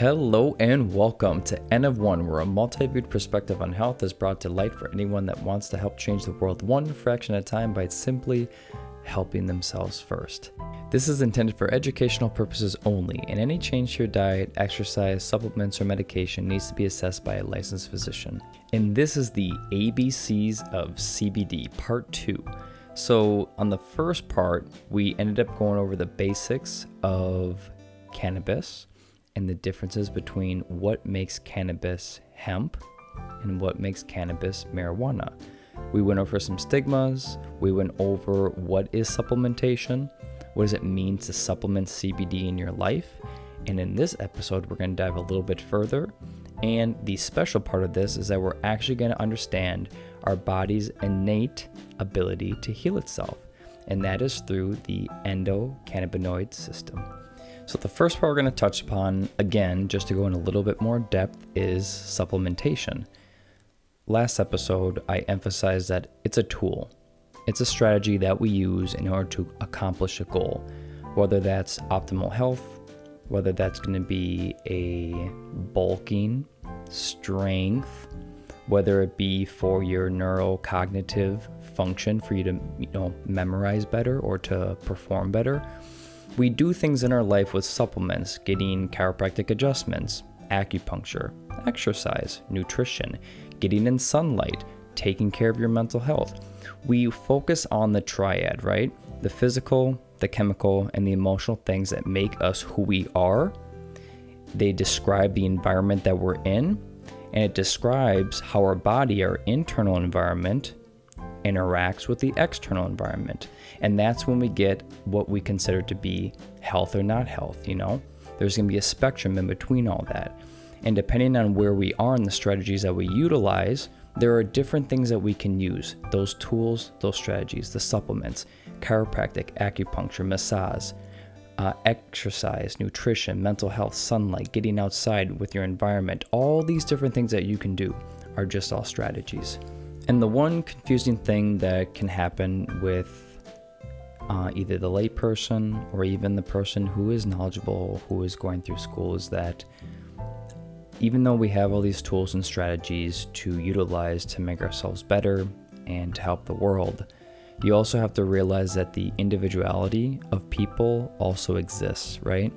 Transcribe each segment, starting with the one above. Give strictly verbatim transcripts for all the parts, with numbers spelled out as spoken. Hello and welcome to N of One, where a multi-viewed perspective on health is brought to light for anyone that wants to help change the world one fraction at a time by simply helping themselves first. This is intended for educational purposes only, and any change to your diet, exercise, supplements, or medication needs to be assessed by a licensed physician. And this is the A B Cs of C B D, part two. So on the first part, we ended up going over the basics of cannabis and the differences between what makes cannabis hemp and what makes cannabis marijuana. We went over some stigmas, we went over what is supplementation, what does it mean to supplement C B D in your life, and in this episode we're going to dive a little bit further, and the special part of this is that we're actually going to understand our body's innate ability to heal itself, and that is through the endocannabinoid system. So the first part we're going to touch upon, again, just to go in a little bit more depth, is supplementation. Last episode, I emphasized that it's a tool. It's a strategy that we use in order to accomplish a goal, whether that's optimal health, whether that's going to be a bulking, strength, whether it be for your neurocognitive function, for you to, you know, memorize better or to perform better. We do things in our life with supplements, getting chiropractic adjustments, acupuncture, exercise, nutrition, getting in sunlight, taking care of your mental health. We focus on the triad, right? The physical, the chemical, and the emotional things that make us who we are. They describe the environment that we're in, and it describes how our body, our internal environment, interacts with the external environment. And that's when we get what we consider to be health or not health. You know, there's going to be a spectrum in between all that. And depending on where we are in the strategies that we utilize, there are different things that we can use. Those tools, those strategies, the supplements, chiropractic, acupuncture, massage, uh, exercise, nutrition, mental health, sunlight, getting outside with your environment. All these different things that you can do are just all strategies. And the one confusing thing that can happen with uh, either the layperson or even the person who is knowledgeable, who is going through school, is that even though we have all these tools and strategies to utilize to make ourselves better and to help the world, you also have to realize that the individuality of people also exists, right?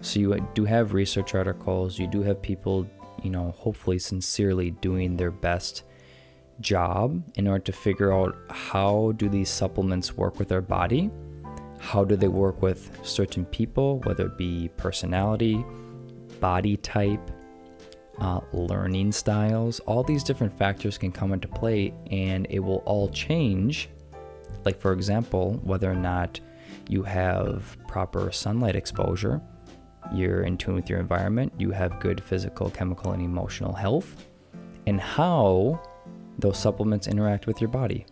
So you do have research articles, you do have people, you know, hopefully sincerely doing their best job in order to figure out how do these supplements work with our body, how do they work with certain people, whether it be personality, body type, uh, learning styles. All these different factors can come into play, and it will all change. Like, for example, whether or not you have proper sunlight exposure, you're in tune with your environment, you have good physical, chemical, and emotional health, and how those supplements interact with your body.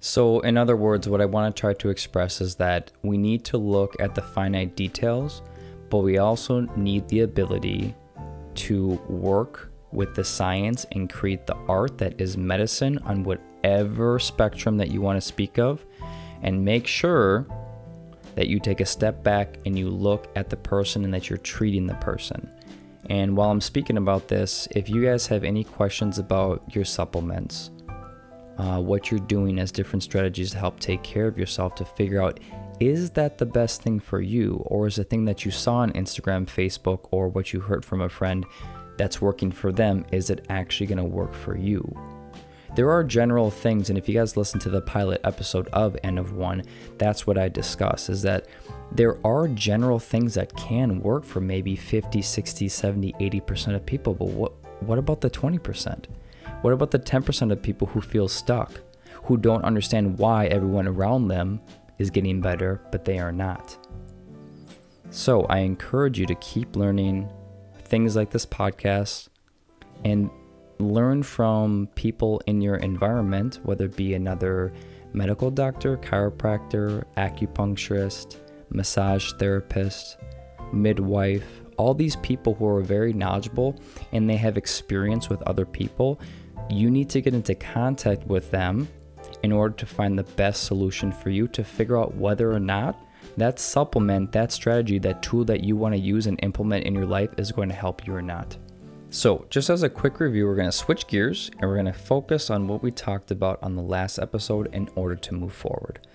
So in other words, what I want to try to express is that we need to look at the finite details, but we also need the ability to work with the science and create the art that is medicine on whatever spectrum that you want to speak of, and make sure that you take a step back and you look at the person and that you're treating the person. And while I'm speaking about this, if you guys have any questions about your supplements, uh, what you're doing as different strategies to help take care of yourself, to figure out, is that the best thing for you? Or is the thing that you saw on Instagram, Facebook, or what you heard from a friend that's working for them, is it actually going to work for you? There are general things, and if you guys listen to the pilot episode of N of One, that's what I discuss, is that there are general things that can work for maybe fifty, sixty, seventy, eighty percent of people, but what, what about the twenty percent? What about the ten percent of people who feel stuck, who don't understand why everyone around them is getting better, but they are not? So I encourage you to keep learning things like this podcast, and learn from people in your environment, whether it be another medical doctor, chiropractor, acupuncturist, massage therapist, midwife, all these people who are very knowledgeable and they have experience with other people. You need to get into contact with them in order to find the best solution for you, to figure out whether or not that supplement, that strategy, that tool that you want to use and implement in your life is going to help you or not. So just as a quick review, we're going to switch gears and we're going to focus on what we talked about on the last episode in order to move forward.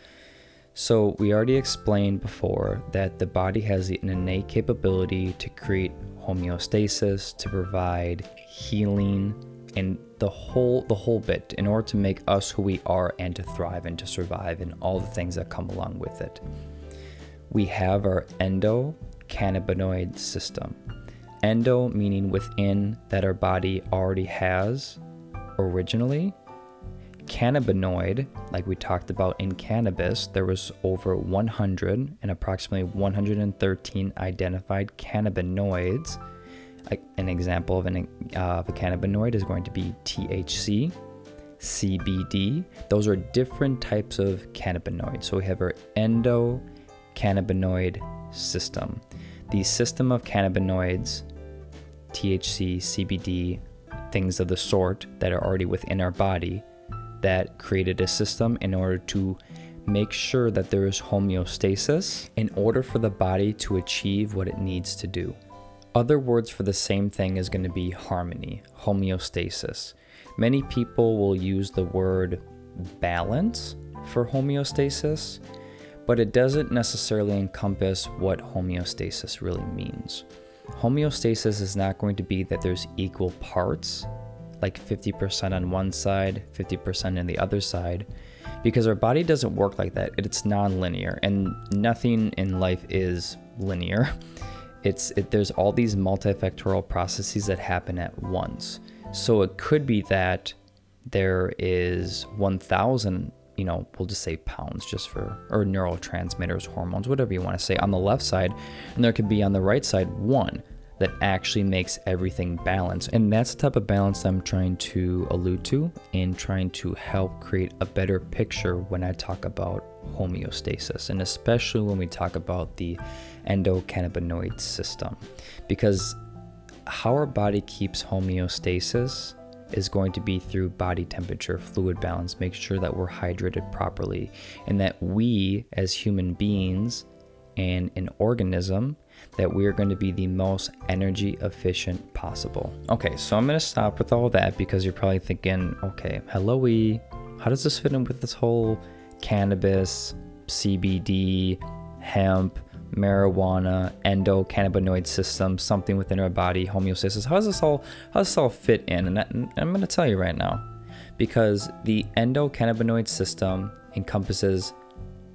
So we already explained before that the body has an innate capability to create homeostasis, to provide healing, and the whole the whole bit in order to make us who we are and to thrive and to survive and all the things that come along with it. We have our endocannabinoid system. Endo meaning within, that our body already has originally. Cannabinoid, like we talked about in cannabis, there was over one hundred and approximately one hundred thirteen identified cannabinoids. An example of, an, uh, of a cannabinoid is going to be T H C, C B D. Those are different types of cannabinoids. So we have our endocannabinoid system. The system of cannabinoids, T H C, C B D, things of the sort that are already within our body that created a system in order to make sure that there is homeostasis in order for the body to achieve what it needs to do. Other words for the same thing is going to be harmony, homeostasis. Many people will use the word balance for homeostasis, but it doesn't necessarily encompass what homeostasis really means. Homeostasis is not going to be that there's equal parts, like fifty percent on one side, fifty percent on the other side, because our body doesn't work like that. It's non-linear, and nothing in life is linear. It's it, there's all these multifactorial processes that happen at once. So it could be that there is one thousand, you know, we'll just say pounds just for, or neurotransmitters, hormones, whatever you want to say, on the left side, and there could be on the right side one that actually makes everything balanced. And that's the type of balance I'm trying to allude to and trying to help create a better picture when I talk about homeostasis, and especially when we talk about the endocannabinoid system, because how our body keeps homeostasis is going to be through body temperature, fluid balance, make sure that we're hydrated properly, and that we as human beings and an organism, that we're going to be the most energy efficient possible. Okay, so I'm going to stop with all that because you're probably thinking, okay, hello-y, how does this fit in with this whole cannabis, C B D, hemp, marijuana, endocannabinoid system, something within our body, homeostasis? How does this all, how does this all fit in? And, that, and I'm going to tell you right now, because the endocannabinoid system encompasses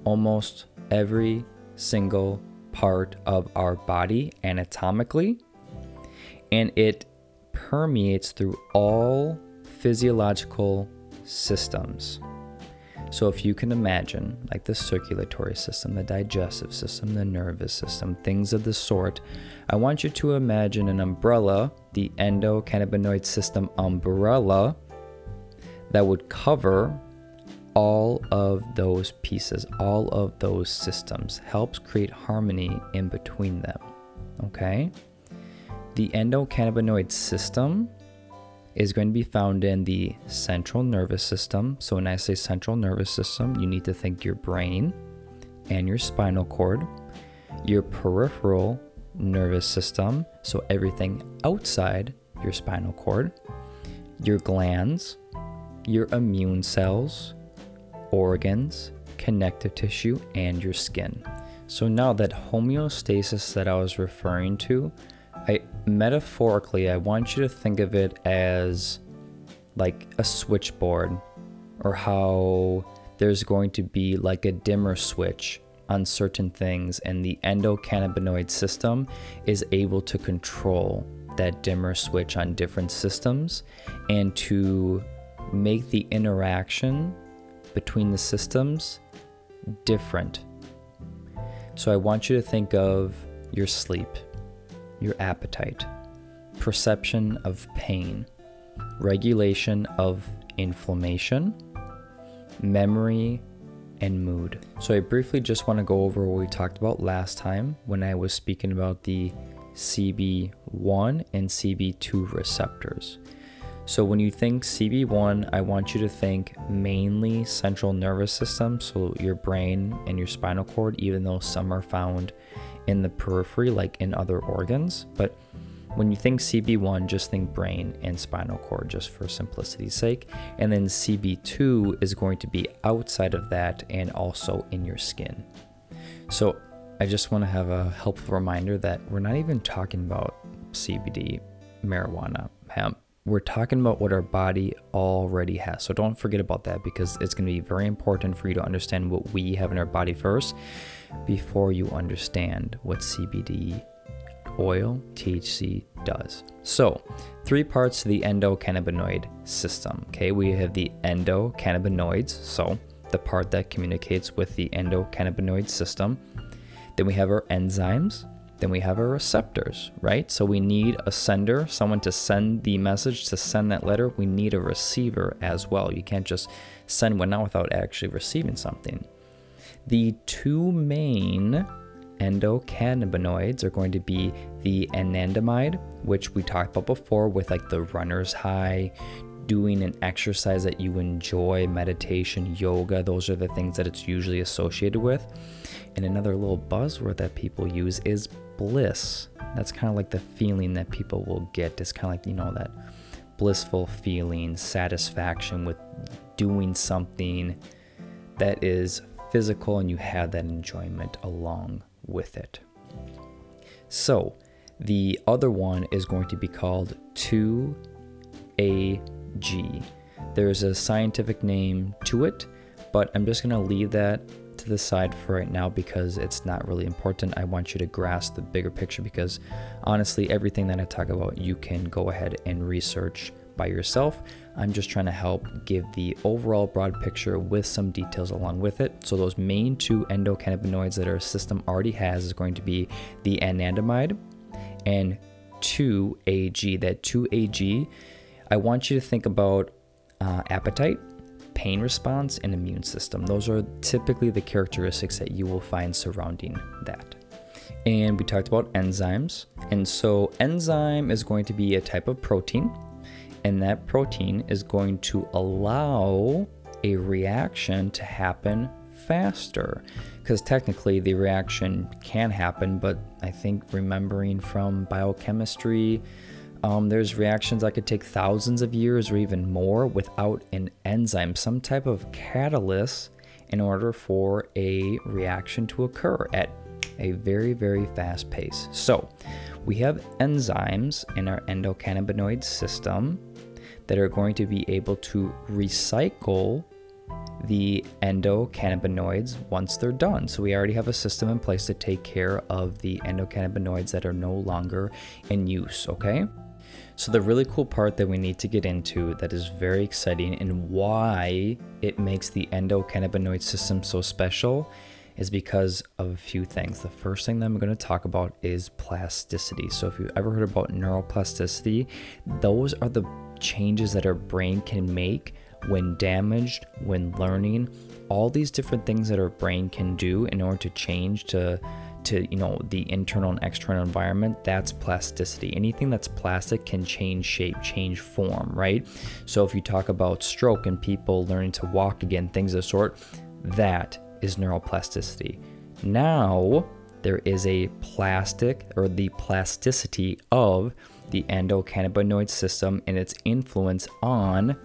almost every single part of our body anatomically, and it permeates through all physiological systems. So if you can imagine, like the circulatory system, the digestive system, the nervous system, things of the sort, I want you to imagine an umbrella, the endocannabinoid system umbrella, that would cover all of those pieces, all of those systems, helps create harmony in between them, okay? The endocannabinoid system is going to be found in the central nervous system. So when I say central nervous system, you need to think your brain and your spinal cord, your peripheral nervous system, so everything outside your spinal cord, your glands, your immune cells, organs, connective tissue, and your skin. So now that homeostasis that I was referring to, I metaphorically, I want you to think of it as like a switchboard, or how there's going to be like a dimmer switch on certain things, and the endocannabinoid system is able to control that dimmer switch on different systems and to make the interaction between the systems different. So I want you to think of your sleep, your appetite, perception of pain, regulation of inflammation, memory, and mood. So I briefly just want to go over what we talked about last time when I was speaking about the C B one and C B two receptors. So when you think C B one, I want you to think mainly central nervous system, so your brain and your spinal cord, even though some are found in the periphery, like in other organs. But when you think C B one, just think brain and spinal cord, just for simplicity's sake. And then C B two is going to be outside of that and also in your skin. So I just want to have a helpful reminder that we're not even talking about C B D, marijuana, hemp. We're talking about what our body already has. So don't forget about that, because it's going to be very important for you to understand what we have in our body first before you understand what C B D oil, T H C does. So three parts to the endocannabinoid system. Okay, we have the endocannabinoids, so the part that communicates with the endocannabinoid system. Then we have our enzymes. Then we have our receptors, right? So we need a sender, someone to send the message, to send that letter. We need a receiver as well. You can't just send one out without actually receiving something. The two main endocannabinoids are going to be the anandamide, which we talked about before with like the runner's high, doing an exercise that you enjoy, meditation, yoga. Those are the things that it's usually associated with. And another little buzzword that people use is bliss. That's kind of like the feeling that people will get. It's kind of like, you know, that blissful feeling, satisfaction with doing something that is physical and you have that enjoyment along with it. So the other one is going to be called two A G. There's a scientific name to it, but I'm just going to leave that to the side for right now because it's not really important. I want you to grasp the bigger picture, because honestly, everything that I talk about, you can go ahead and research by yourself. I'm just trying to help give the overall broad picture with some details along with it. So those main two endocannabinoids that our system already has is going to be the anandamide and two A G. That two A G, I want you to think about uh, appetite, pain response, and immune system. Those are typically the characteristics that you will find surrounding that. And we talked about enzymes. And so enzyme is going to be a type of protein, and that protein is going to allow a reaction to happen faster, because technically the reaction can happen, but I think remembering from biochemistry, Um, there's reactions that could take thousands of years or even more without an enzyme, some type of catalyst, in order for a reaction to occur at a very, very fast pace. So we have enzymes in our endocannabinoid system that are going to be able to recycle the endocannabinoids once they're done. So we already have a system in place to take care of the endocannabinoids that are no longer in use, okay? So the really cool part that we need to get into that is very exciting and why it makes the endocannabinoid system so special is because of a few things. The first thing that I'm going to talk about is plasticity. So if you've ever heard about neuroplasticity, those are the changes that our brain can make when damaged, when learning, all these different things that our brain can do in order to change to to you know the internal and external environment. That's plasticity. Anything that's plastic can change shape, change form, right? So if you talk about stroke and people learning to walk again, things of the sort, that is neuroplasticity. Now there is a plastic, or the plasticity of the endocannabinoid system and its influence on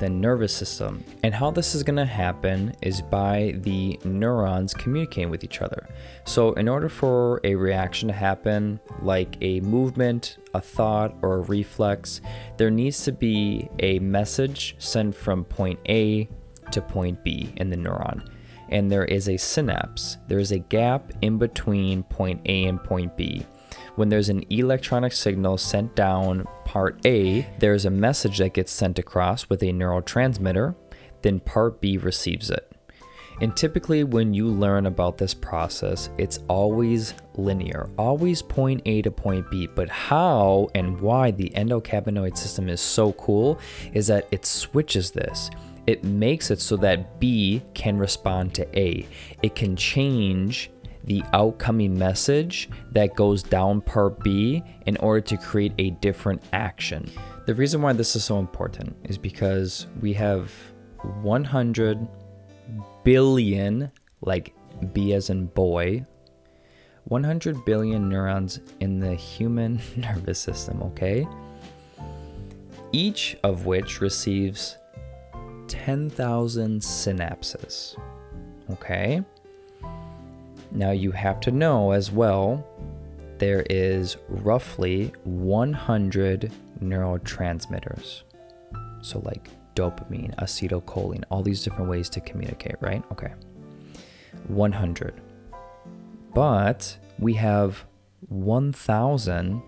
the nervous system. And how this is going to happen is by the neurons communicating with each other. So in order for a reaction to happen, like a movement, a thought, or a reflex, there needs to be a message sent from point A to point B in the neuron. And there is a synapse. There is a gap in between point A and point B. When there's an electronic signal sent down part A, there's a message that gets sent across with a neurotransmitter, then part B receives it. And typically when you learn about this process, it's always linear, always point A to point B. But how and why the endocannabinoid system is so cool is that it switches this. It makes it so that B can respond to A. It can change the outcoming message that goes down part B in order to create a different action. The reason why this is so important is because we have one hundred billion, like B as in boy, one hundred billion neurons in the human nervous system, okay? Each of which receives ten thousand synapses, okay? Now you have to know as well, there is roughly one hundred neurotransmitters. So like dopamine, acetylcholine, all these different ways to communicate, right? Okay, one hundred. But we have one thousand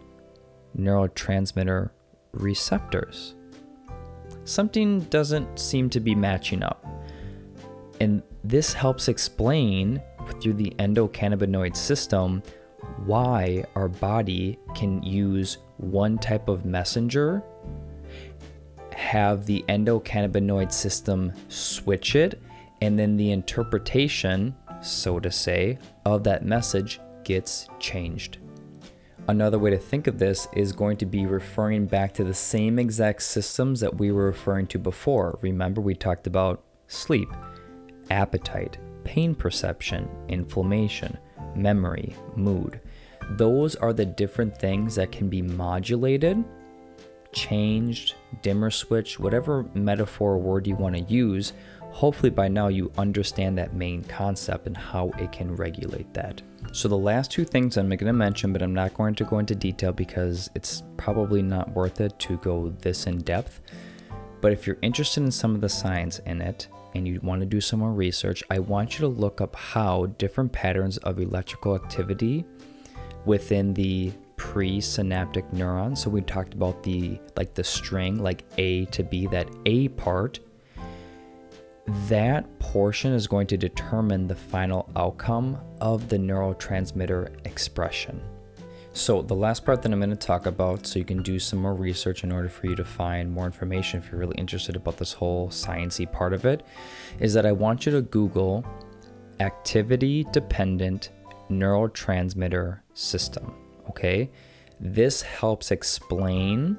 neurotransmitter receptors. Something doesn't seem to be matching up. And this helps explain through the endocannabinoid system why our body can use one type of messenger, have the endocannabinoid system switch it, and then the interpretation, so to say, of that message gets changed. Another way to think of this is going to be referring back to the same exact systems that we were referring to before. Remember, we talked about sleep, appetite, pain perception, inflammation, memory, mood. Those are the different things that can be modulated, changed, dimmer switched, whatever metaphor or word you want to use. Hopefully by now you understand that main concept and how it can regulate that. So the last two things I'm going to mention, but I'm not going to go into detail because it's probably not worth it to go this in depth. But if you're interested in some of the science in it and you want to do some more research, I want you to look up how different patterns of electrical activity within the presynaptic neuron. So we talked about the like the string, like A to B, that A part. That portion is going to determine the final outcome of the neurotransmitter expression. So the last part that I'm going to talk about, so you can do some more research in order for you to find more information if you're really interested about this whole sciencey part of it, is that I want you to Google activity-dependent neurotransmitter system, okay? This helps explain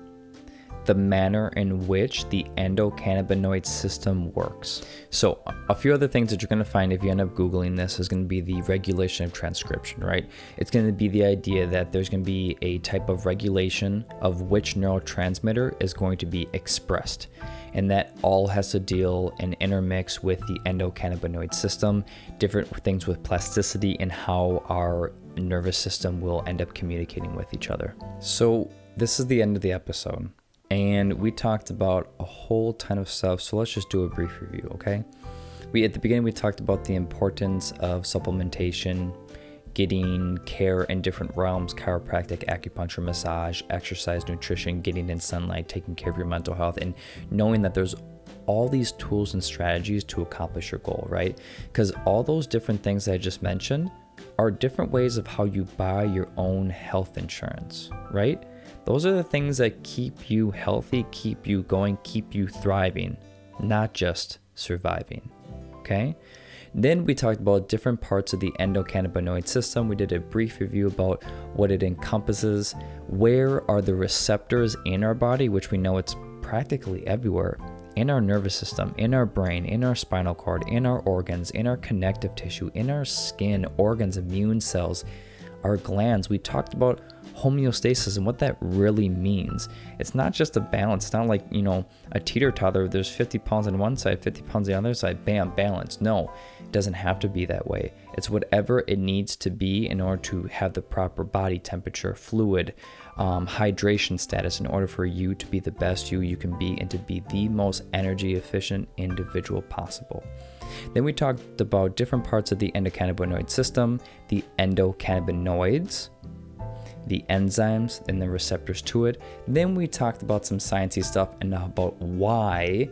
the manner in which the endocannabinoid system works. So a few other things that you're going to find if you end up Googling this is going to be the regulation of transcription, right? It's going to be the idea that there's going to be a type of regulation of which neurotransmitter is going to be expressed. And that all has to deal and intermix with the endocannabinoid system, different things with plasticity and how our nervous system will end up communicating with each other. So this is the end of the episode. And we talked about a whole ton of stuff, so let's just do a brief review, okay? We at the beginning, we talked about the importance of supplementation, getting care in different realms, chiropractic, acupuncture, massage, exercise, nutrition, getting in sunlight, taking care of your mental health, and knowing that there's all these tools and strategies to accomplish your goal, right? Because all those different things that I just mentioned are different ways of how you buy your own health insurance, right? Those are the things that keep you healthy, keep you going, keep you thriving, not just surviving, okay? Then we talked about different parts of the endocannabinoid system. We did a brief review about what it encompasses, where are the receptors in our body, which we know it's practically everywhere, in our nervous system, in our brain, in our spinal cord, in our organs, in our connective tissue, in our skin, organs, immune cells, our glands. We talked about homeostasis and what that really means. It's not just a balance. It's not like, you know, a teeter-totter. There's fifty pounds on one side, fifty pounds on the other side, bam, balance. No, it doesn't have to be that way. It's whatever it needs to be in order to have the proper body temperature, fluid, um, hydration status in order for you to be the best you you can be and to be the most energy efficient individual possible. Then we talked about different parts of the endocannabinoid system, the endocannabinoids, the enzymes and the receptors to it. Then we talked about some sciencey stuff and about why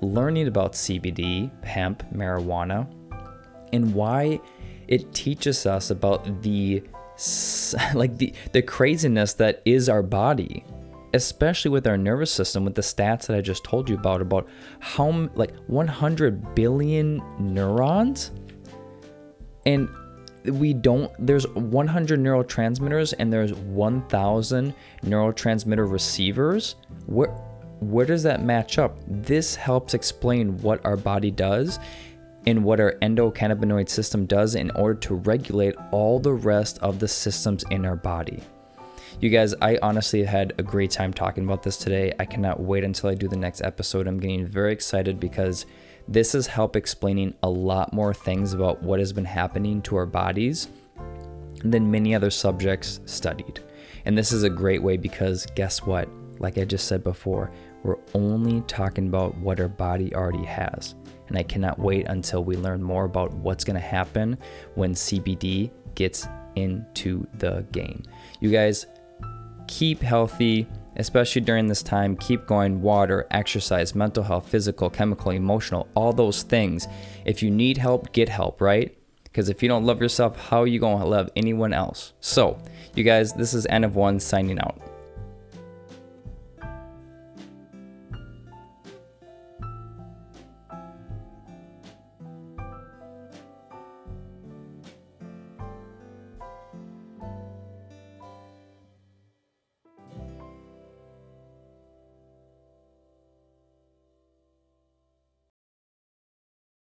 learning about C B D, hemp, marijuana, and why it teaches us about the like the, the craziness that is our body, especially with our nervous system, with the stats that I just told you about, about how like one hundred billion neurons. And we don't, there's one hundred neurotransmitters and there's one thousand neurotransmitter receivers. Where, where does that match up? This helps explain what our body does and what our endocannabinoid system does in order to regulate all the rest of the systems in our body. You guys, I honestly had a great time talking about this today. I cannot wait until I do the next episode. I'm getting very excited because this has helped explaining a lot more things about what has been happening to our bodies than many other subjects studied. And this is a great way because guess what? Like I just said before, we're only talking about what our body already has. And I cannot wait until we learn more about what's going to happen when C B D gets into the game. You guys, keep healthy, especially during this time. Keep going. Water, exercise, mental health, physical, chemical, emotional, all those things. If you need help, get help, right? Because if you don't love yourself, how are you going to love anyone else? So, you guys, this is N of One signing out.